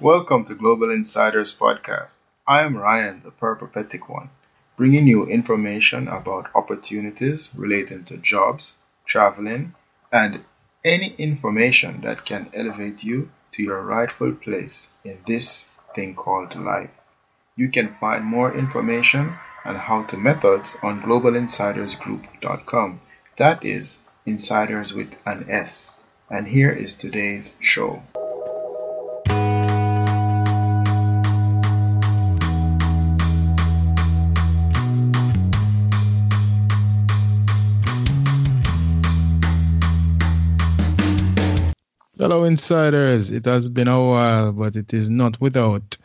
Welcome to Global Insiders Podcast. I am Ryan, the Peripatetic One, bringing you information about opportunities relating to jobs, traveling, and any information that can elevate you to your rightful place in this thing called life. You can find more information on how-to methods on globalinsidersgroup.com. That is insiders with an S. And here is today's show. Hello Insiders, it has been a while, but it is not without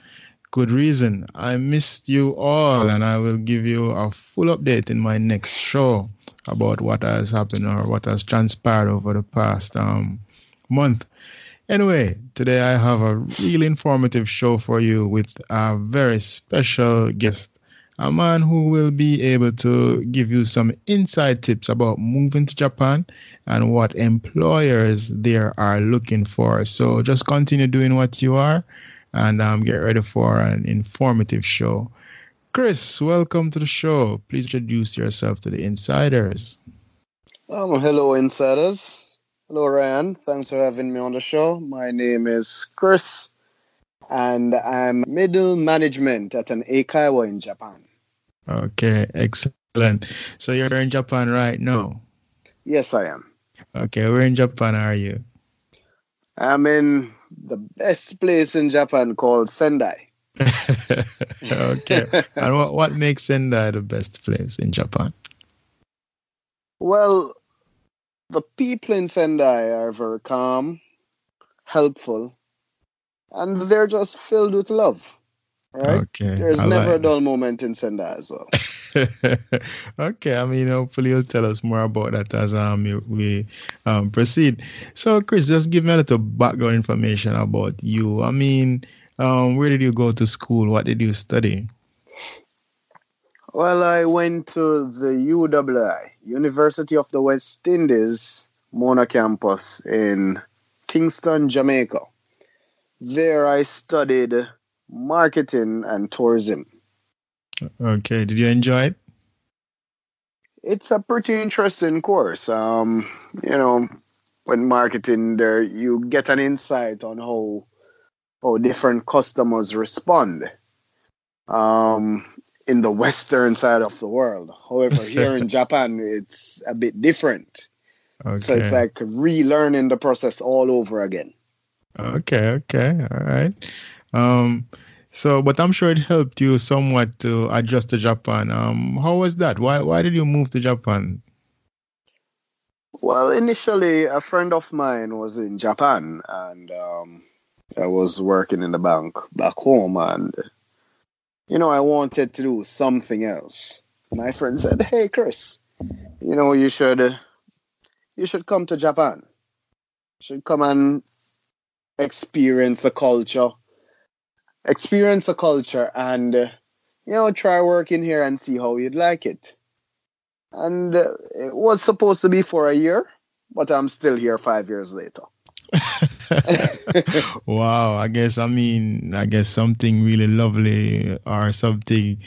good reason. I missed you all, and I will give you a full update in my next show about what has happened or what has transpired over the past month. Anyway, today I have a really informative show for you with a very special guest, a man who will be able to give you some inside tips about moving to Japan and what employers there are looking for. So just continue doing what you are and get ready for an informative show. Chris, welcome to the show. Please introduce yourself to the Insiders. Hello, Insiders. Hello, Ryan. Thanks for having me on the show. My name is Chris, and I'm middle management at an eikaiwa in Japan. Okay, excellent. So you're in Japan right now? Yes, I am. Okay, where in Japan are you? I'm in the best place in Japan called Sendai. Okay. And what makes Sendai the best place in Japan? Well, the people in Sendai are very calm, helpful, and they're just filled with love. Right? Okay. There's never a dull moment in Sendai, so. Okay, I mean, hopefully you'll tell us more about that as we proceed. So, Chris, just give me a little background information about you. I mean, where did you go to school? What did you study? Well, I went to the UWI, University of the West Indies, Mona Campus in Kingston, Jamaica. There I studied marketing and tourism. Okay, did you enjoy it? It's a pretty interesting course. When marketing there, you get an insight on how different customers respond in the Western side of the world. However, here in Japan, it's a bit different. Okay. So it's like relearning the process all over again. Okay, all right. But I'm sure it helped you somewhat to adjust to Japan. How was that? Why did you move to Japan? Well, initially, a friend of mine was in Japan, and I was working in the bank back home, and, I wanted to do something else. My friend said, "Hey, Chris, you should come to Japan. You should come and experience the culture and, try working here and see how you'd like it." And it was supposed to be for a year, but I'm still here 5 years later. Wow. I guess something really lovely or something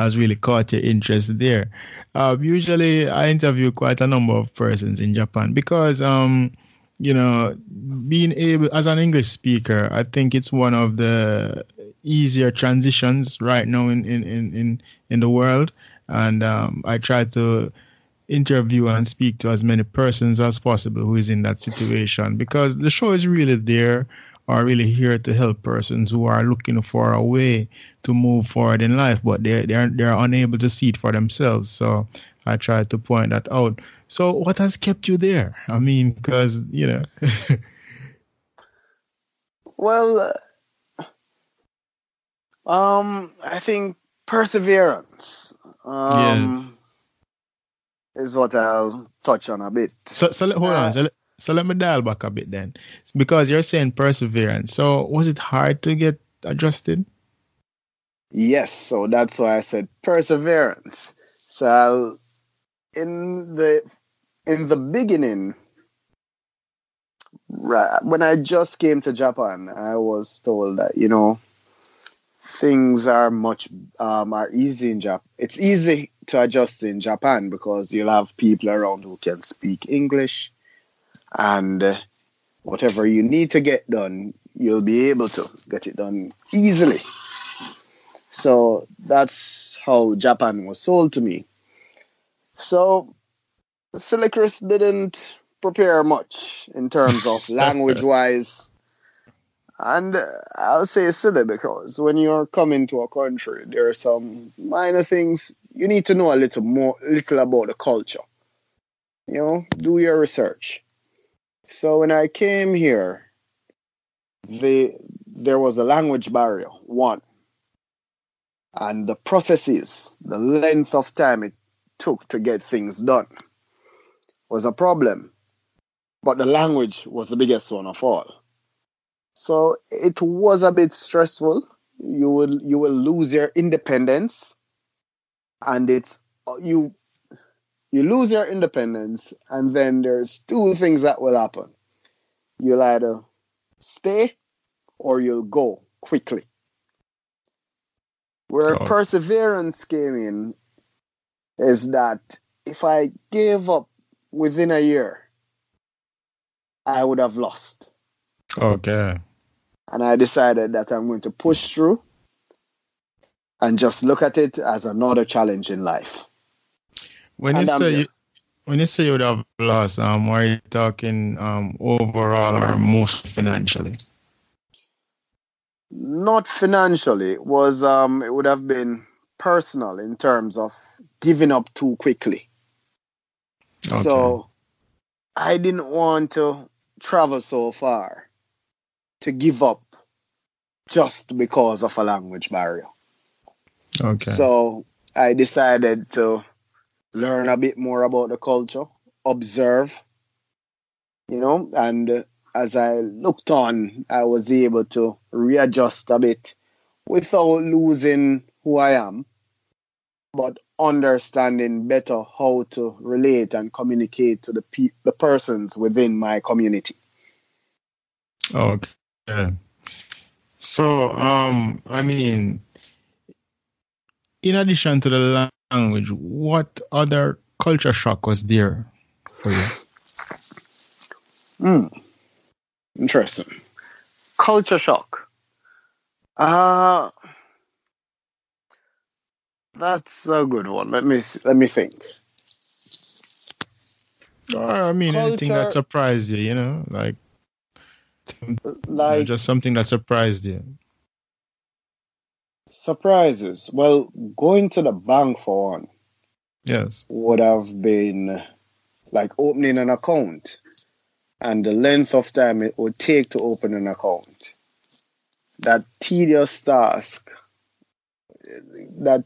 has really caught your interest there. Usually I interview quite a number of persons in Japan because you know, being able, as an English speaker, I think it's one of the easier transitions right now in the world. And I try to interview and speak to as many persons as possible who is in that situation, because the show is really there, or really here to help persons who are looking for a way to move forward in life, but they're unable to see it for themselves. So I try to point that out. So what has kept you there? I mean, because, you know. Well, I think perseverance. Yes. Is what I'll touch on a bit. So hold on. So let me dial back a bit then, because you're saying perseverance. So was it hard to get adjusted? Yes. So that's why I said perseverance. So in the beginning, when I just came to Japan, I was told that, you know, things are much are easy in Japan. It's easy to adjust in Japan because you'll have people around who can speak English, and whatever you need to get done, you'll be able to get it done easily. So that's how Japan was sold to me. So Silicris didn't prepare much in terms of language-wise. And I'll say silly, because when you're coming to a country, there are some minor things you need to know a little about the culture. You know, do your research. So when I came here, there was a language barrier, one. And the processes, the length of time it took to get things done was a problem. But the language was the biggest one of all. So it was a bit stressful. You will lose your independence, and you lose your independence, and then there's two things that will happen. You'll either stay or you'll go quickly. Where perseverance came in is that if I gave up within a year, I would have lost. Okay. And I decided that I'm going to push through and just look at it as another challenge in life. When you say you would have lost, are you talking overall or most financially? Not financially. It would have been personal in terms of giving up too quickly. Okay. So I didn't want to travel so far to give up just because of a language barrier. Okay. So I decided to learn a bit more about the culture, observe, you know, and as I looked on, I was able to readjust a bit without losing who I am, but understanding better how to relate and communicate to the persons within my community. Okay. So, I mean, in addition to the language, what other culture shock was there for you? Interesting. Culture shock. That's a good one. Let me think. I mean, culture, anything that surprised you, you know, like you know, just something that surprised you. Surprises. Well, going to the bank for one. Yes. Would have been like opening an account and the length of time it would take to open an account. That tedious task, that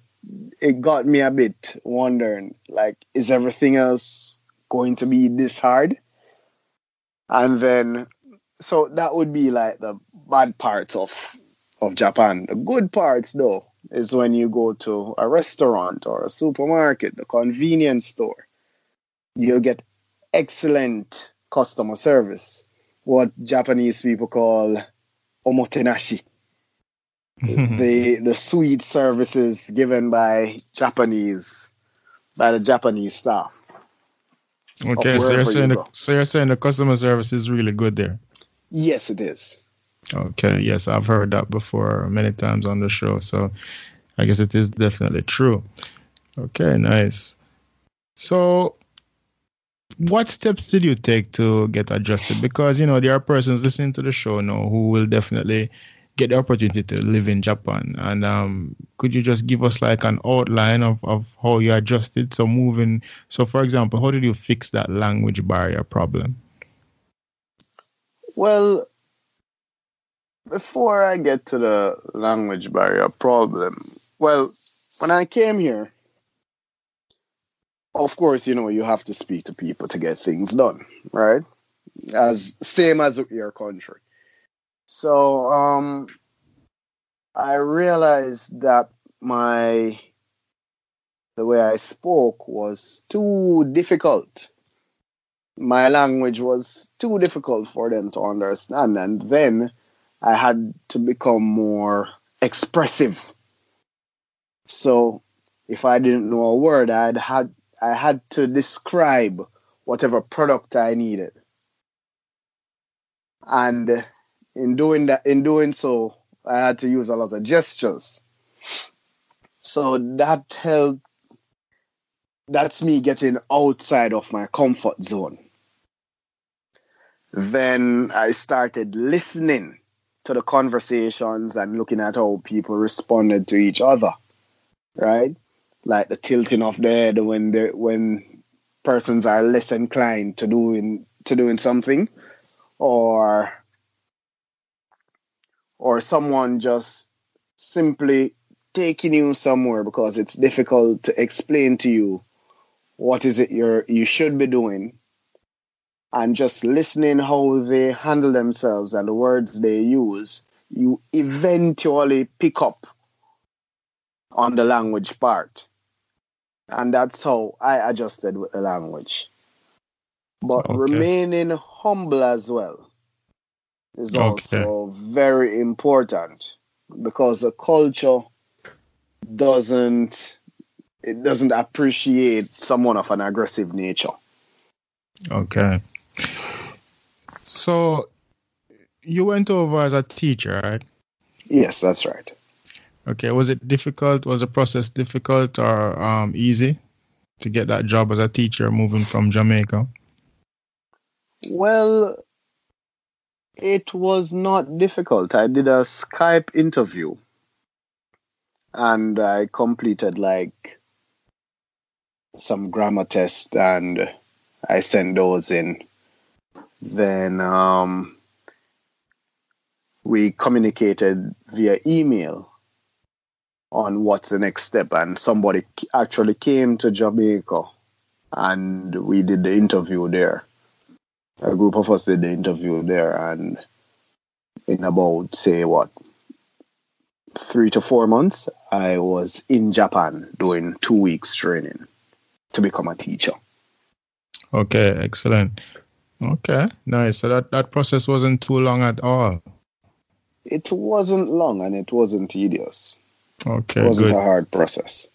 it got me a bit wondering, like, is everything else going to be this hard? And then, so that would be like the bad parts of Japan. The good parts, though, is when you go to a restaurant or a supermarket, the convenience store, you'll get excellent customer service, what Japanese people call omotenashi. The sweet services given by the Japanese staff. Okay, so you're saying the customer service is really good there? Yes, it is. Okay, yes, I've heard that before many times on the show, so I guess it is definitely true. Okay, nice. So what steps did you take to get adjusted? Because, you know, there are persons listening to the show now who will definitely get the opportunity to live in Japan. And could you just give us like an outline of how you adjusted? So moving, so for example, how did you fix that language barrier problem? Well, before I get to the language barrier problem, well, when I came here, of course, you know, you have to speak to people to get things done, right? As same as your country. So I realized that the way I spoke was too difficult. My language was too difficult for them to understand. And then I had to become more expressive. So if I didn't know a word, I had to describe whatever product I needed. And in doing so, I had to use a lot of gestures. So that helped. That's me getting outside of my comfort zone. Then I started listening to the conversations and looking at how people responded to each other, right? Like the tilting of the head when persons are less inclined to doing something, or someone just simply taking you somewhere because it's difficult to explain to you what is it you should be doing, and just listening how they handle themselves and the words they use, you eventually pick up on the language part. And that's how I adjusted with the language. But remaining humble as well is also very important, because the culture doesn't appreciate someone of an aggressive nature. Okay. So you went over as a teacher, right? Yes, that's right. Okay. Was it difficult? Was the process difficult or easy to get that job as a teacher moving from Jamaica? Well, it was not difficult. I did a Skype interview and I completed like some grammar tests and I sent those in. Then we communicated via email on what's the next step, and somebody actually came to Jamaica and we did the interview there. A group of us did the interview there, and in about, 3 to 4 months, I was in Japan doing 2 weeks training to become a teacher. Okay, excellent. Okay, nice. So that process wasn't too long at all. It wasn't long and it wasn't tedious. Okay, it wasn't a hard process.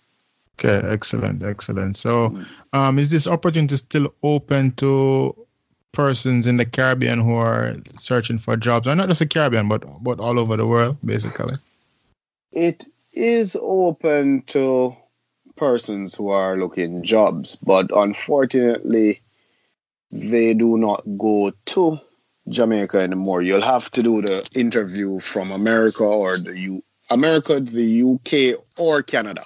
Okay, excellent. So is this opportunity still open to persons in the Caribbean who are searching for jobs? And not just the Caribbean, but all over the world, basically. It is open to persons who are looking jobs, but unfortunately, they do not go to Jamaica anymore. You'll have to do the interview from America or the UK, or Canada.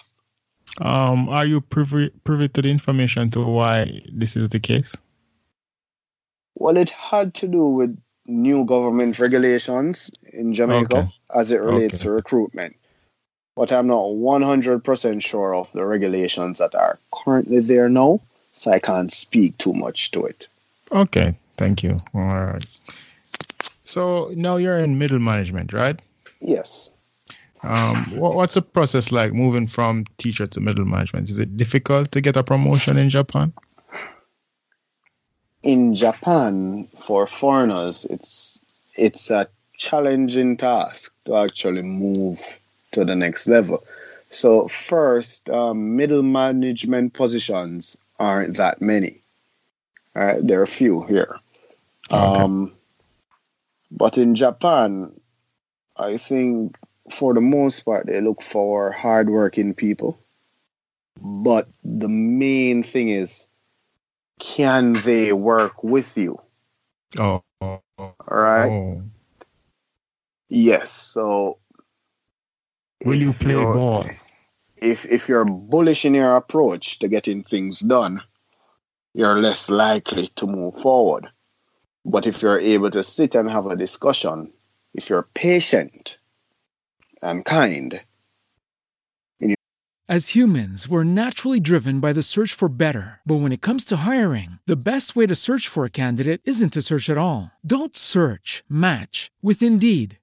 Are you privy to the information to why this is the case? Well, it had to do with new government regulations in Jamaica as it relates to recruitment. But I'm not 100% sure of the regulations that are currently there now, so I can't speak too much to it. Okay, thank you. All right. So now you're in middle management, right? Yes. What's the process like moving from teacher to middle management? Is it difficult to get a promotion in Japan? In Japan, for foreigners, it's a challenging task to actually move to the next level. So first, middle management positions aren't that many, There are a few here. Okay. But in Japan, I think for the most part, they look for hardworking people. But the main thing is, can they work with you? Oh. All right. Oh. Yes. So, will you play ball? If you're bullish in your approach to getting things done, you're less likely to move forward. But if you're able to sit and have a discussion, if you're patient and kind. As humans, we're naturally driven by the search for better. But when it comes to hiring, the best way to search for a candidate isn't to search at all. Don't search, match with Indeed.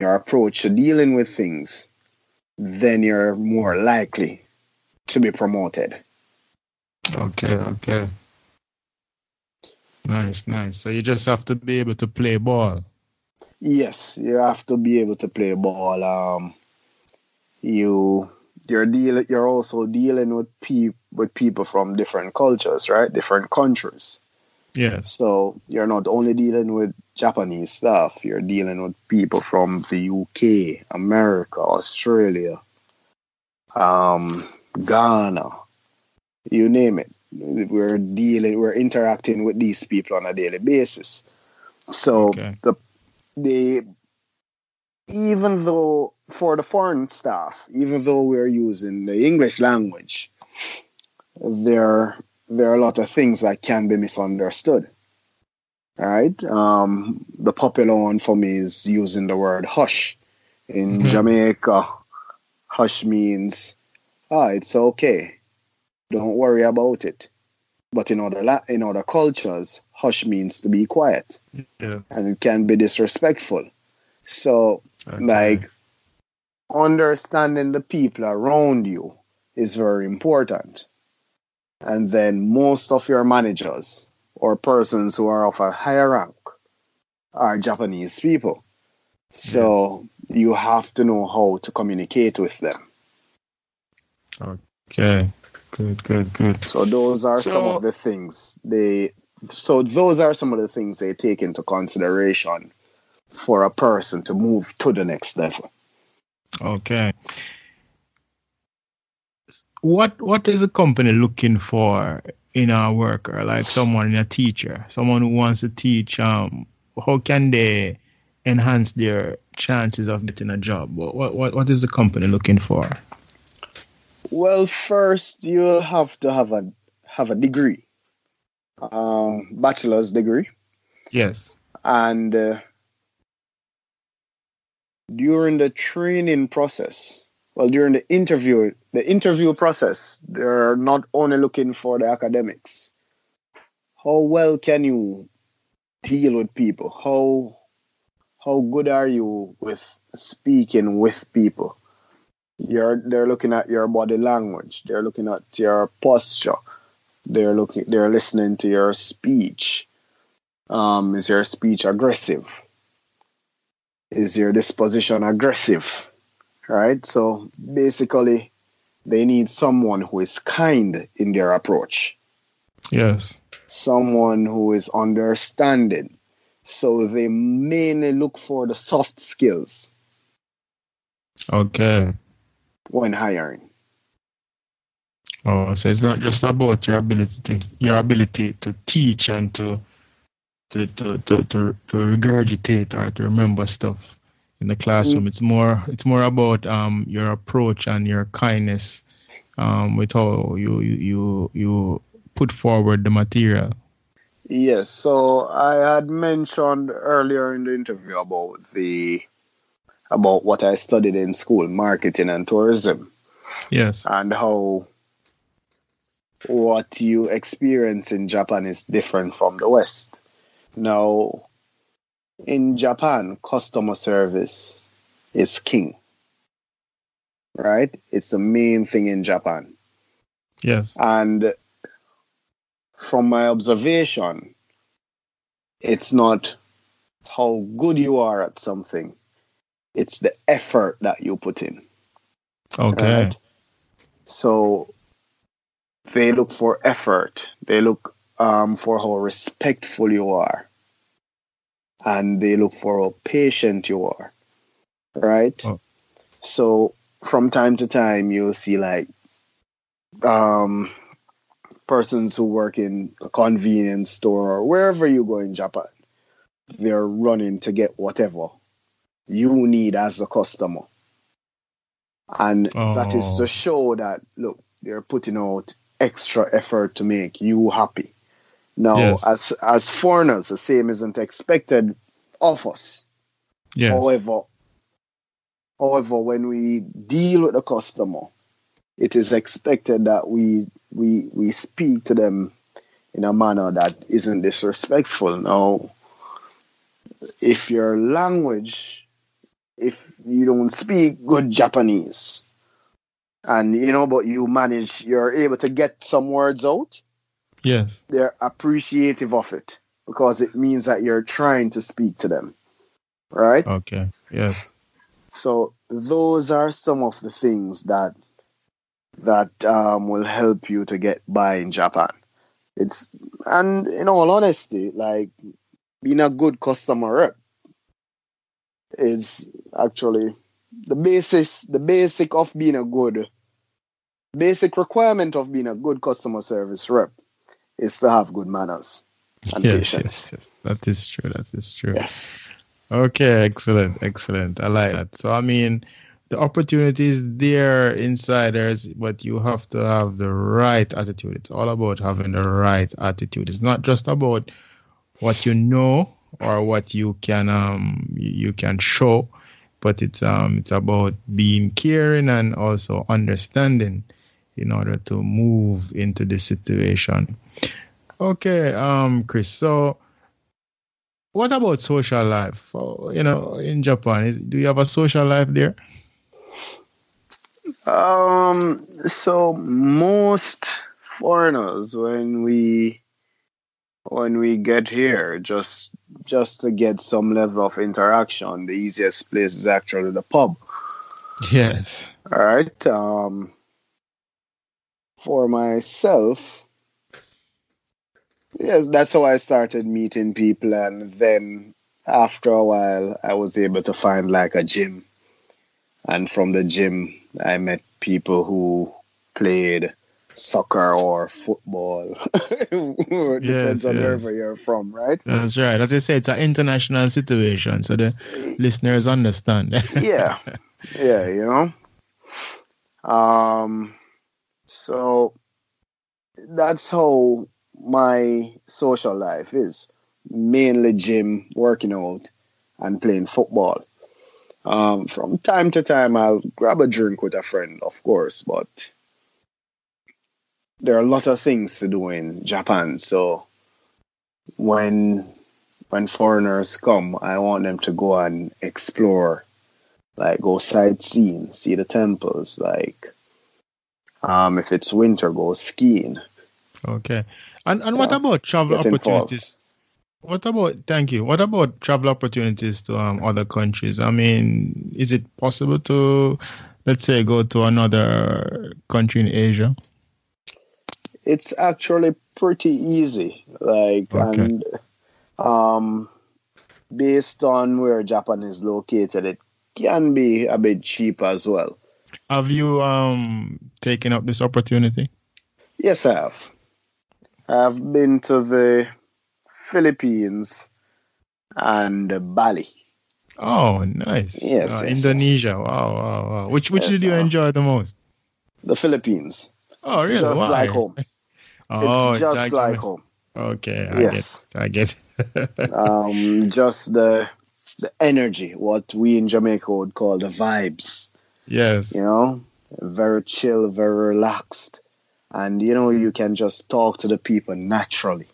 Your approach to dealing with things, then you're more likely to be promoted. Okay. Nice. So you just have to be able to play ball. Yes, you have to be able to play ball. You're also dealing with people from different cultures, right? Different countries. Yeah. So you're not only dealing with Japanese stuff, you're dealing with people from the UK, America, Australia, Ghana, you name it. We're interacting with these people on a daily basis. So even though for the foreign staff, even though we're using the English language, there are a lot of things that can be misunderstood. All right. The popular one for me is using the word hush. In Jamaica, hush means, it's okay. Don't worry about it. But in other cultures, hush means to be quiet. Yeah. And it can be disrespectful. So, understanding the people around you is very important. And then most of your managers or persons who are of a higher rank are Japanese people. So you have to know how to communicate with them. Okay. Good. So those are some of the things they take into consideration for a person to move to the next level. Okay. What is a company looking for in a worker, like someone in a teacher, someone who wants to teach? How can they enhance their chances of getting a job? What is the company looking for? Well, first you'll have to have a degree, bachelor's degree. Yes. And during the training process. Well, during the interview process, they're not only looking for the academics. How well can you deal with people? How good are you with speaking with people? They're looking at your body language. They're looking at your posture. They're listening to your speech. Is your speech aggressive? Is your disposition aggressive? Right, so basically, they need someone who is kind in their approach. Yes. Someone who is understanding. So they mainly look for the soft skills. Okay. When hiring. Oh, so it's not just about your ability to teach and to regurgitate or to remember stuff. In the classroom, it's more about your approach and your kindness with how you put forward the material. Yes, so I had mentioned earlier in the interview about what I studied in school, marketing and tourism. Yes. And how what you experience in Japan is different from the West. Now, in Japan, customer service is king, right? It's the main thing in Japan. Yes. And from my observation, it's not how good you are at something. It's the effort that you put in. Okay. Right? So they look for effort. They look for how respectful you are. And they look for how patient you are. Right? Oh. So from time to time, you'll see like persons who work in a convenience store or wherever you go in Japan, they're running to get whatever you need as a customer. And that is to show that, look, they're putting out extra effort to make you happy. Now, yes. as foreigners, the same isn't expected of us. Yes. However, when we deal with a customer, it is expected that we speak to them in a manner that isn't disrespectful. Now, if your language, if you don't speak good Japanese, and but you're able to get some words out. Yes. They're appreciative of it because it means that you're trying to speak to them. Right? Okay. Yes. So those are some of the things that will help you to get by in Japan. And in all honesty, like being a good customer rep is actually the basic requirement of being a good customer service rep is to have good manners and patience. Yes, that is true. Yes. Okay, excellent. I like that. So, I mean, the opportunities there, insiders, but you have to have the right attitude. It's all about having the right attitude. It's not just about what you know or what you can show, but it's about being caring and also understanding in order to move into the situation. Okay, Chris. So, what about social life? In Japan, do you have a social life there? So most foreigners, when we get here, just to get some level of interaction, the easiest place is actually the pub. Yes. All right. For myself, yes, that's how I started meeting people, and then after a while, I was able to find like a gym. And from the gym, I met people who played soccer or football. It depends on wherever you're from, right? That's right. As I say, it's an international situation, so the listeners understand. Yeah, So that's how my social life is. Mainly gym, working out, and playing football. From time to time, I'll grab a drink with a friend, of course, but there are a lot of things to do in Japan. So when foreigners come, I want them to go and explore, like go sightseeing, see the temples, like if it's winter, go skiing. Okay. And what about travel opportunities? What about travel opportunities to other countries? I mean, is it possible to, let's say, go to another country in Asia? It's actually pretty easy. Like, okay. And based on where Japan is located, it can be a bit cheap as well. Have you taken up this opportunity? Yes, I have. I've been to the Philippines and Bali. Oh, nice. Yes, Indonesia. Wow. Which did you enjoy the most? the Philippines. Oh, really? It's just Why? Like home. Oh, it's just like home. Okay, I get. Just the energy, what we in Jamaica would call the vibes. Yes. You know, very chill, very relaxed. And, you know, you can just talk to the people naturally.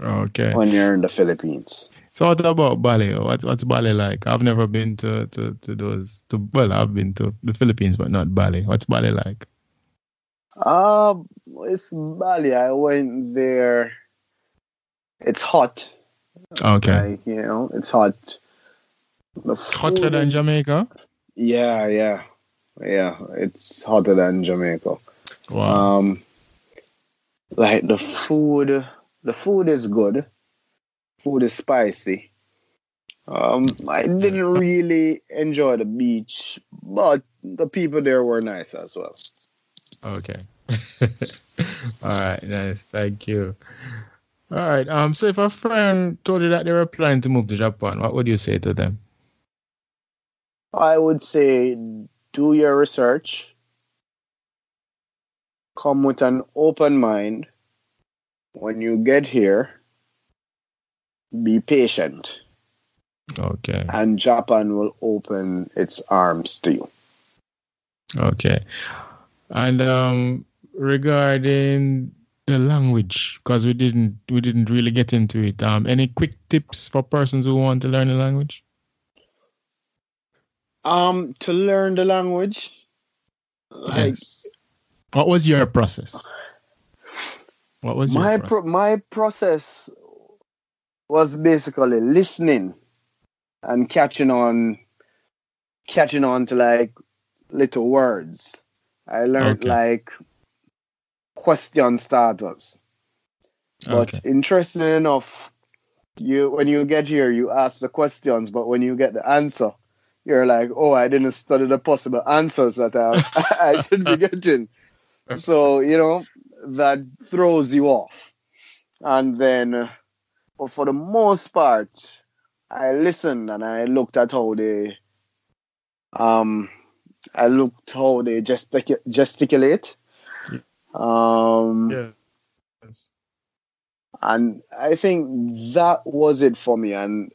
Okay. When you're in the Philippines. So what about Bali? What's Bali like? I've never been to I've been to the Philippines, but not Bali. What's Bali like? It's Bali. I went there. It's hot. Okay. Like, you know, it's hot. Hotter than Jamaica? Yeah. It's hotter than Jamaica. Wow. Like the food is good. Food is spicy. I didn't really enjoy the beach, but the people there were nice as well. Okay. All right, nice. Thank you. All right. So if a friend told you that they were planning to move to Japan, what would you say to them? I would say, do your research. Come with an open mind. When you get here, be patient. Okay. And Japan will open its arms to you. Okay. And regarding the language, because we didn't really get into it. Any quick tips for persons who want to learn the language? To learn the language? Yes. What was your process? What was your process? My process was basically listening and catching on to like little words. I learned like question starters. But interesting enough, when you get here, you ask the questions, but when you get the answer, you're like, oh, I didn't study the possible answers that I should be getting. So, you know, that throws you off. And then, but for the most part, I listened and I looked at how they gesticulate. Yes. And I think that was it for me. And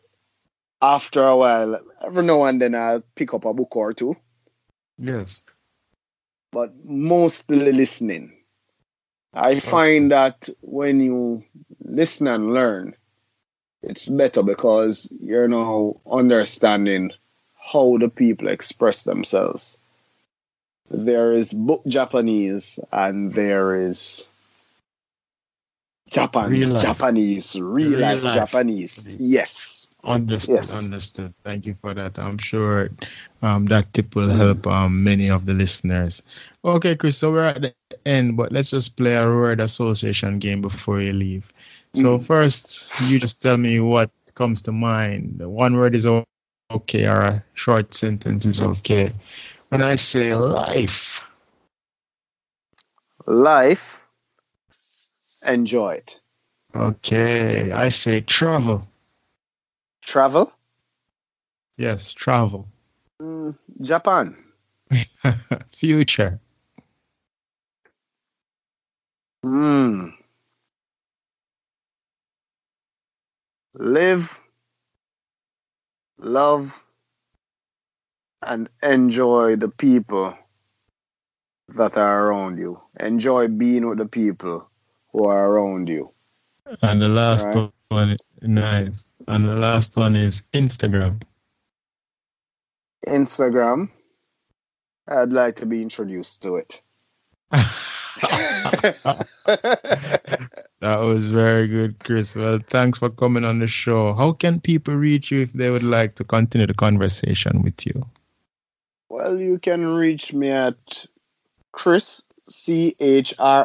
after a while, every now and then I'll pick up a book or two. Yes. But mostly listening. I find that when you listen and learn, it's better because you're now understanding how the people express themselves. There is book Japanese and there is real life Japanese. Yes. Understood. Thank you for that. I'm sure that tip will help many of the listeners. Okay, Chris, so we're at the end, but let's just play a word association game before you leave. So first, you just tell me what comes to mind. One word is okay, or a short sentence is okay. When I say life, enjoy it. Okay. I say travel. Travel? Yes, travel. Japan. Future. Live, love, and enjoy the people that are around you. Enjoy being with the people who are around you. And the last one, nice. And the last one is Instagram. Instagram. I'd like to be introduced to it. That was very good, Chris. Well, thanks for coming on the show. How can people reach you if they would like to continue the conversation with you? Well, you can reach me at Chris, ChrisGiHayden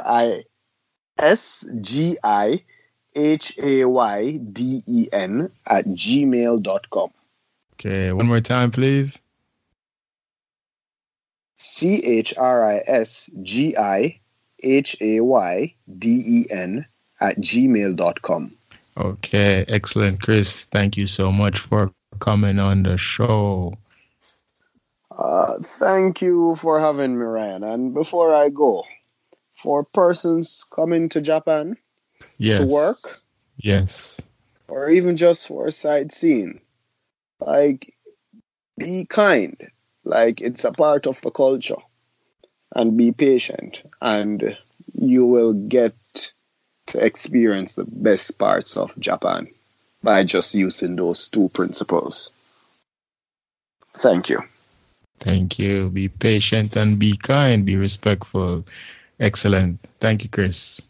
@gmail.com. Okay, one more time, please. ChrisGiHayden @gmail.com. Okay, excellent, Chris. Thank you so much for coming on the show. Thank you for having me, Ryan. And before I go, for persons coming to Japan to work, or even just for sightseeing, like, be kind. Like, it's a part of the culture. And be patient, and you will get to experience the best parts of Japan by just using those two principles. Thank you. Thank you. Be patient and be kind. Be respectful. Excellent. Thank you, Chris.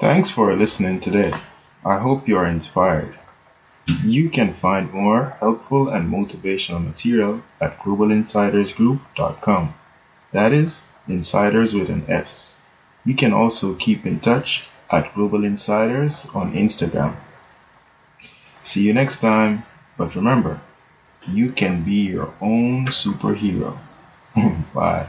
Thanks for listening today. I hope you are inspired. You can find more helpful and motivational material at globalinsidersgroup.com. That is insiders with an S. You can also keep in touch at Global Insiders on Instagram. See you next time, but remember, you can be your own superhero. Bye.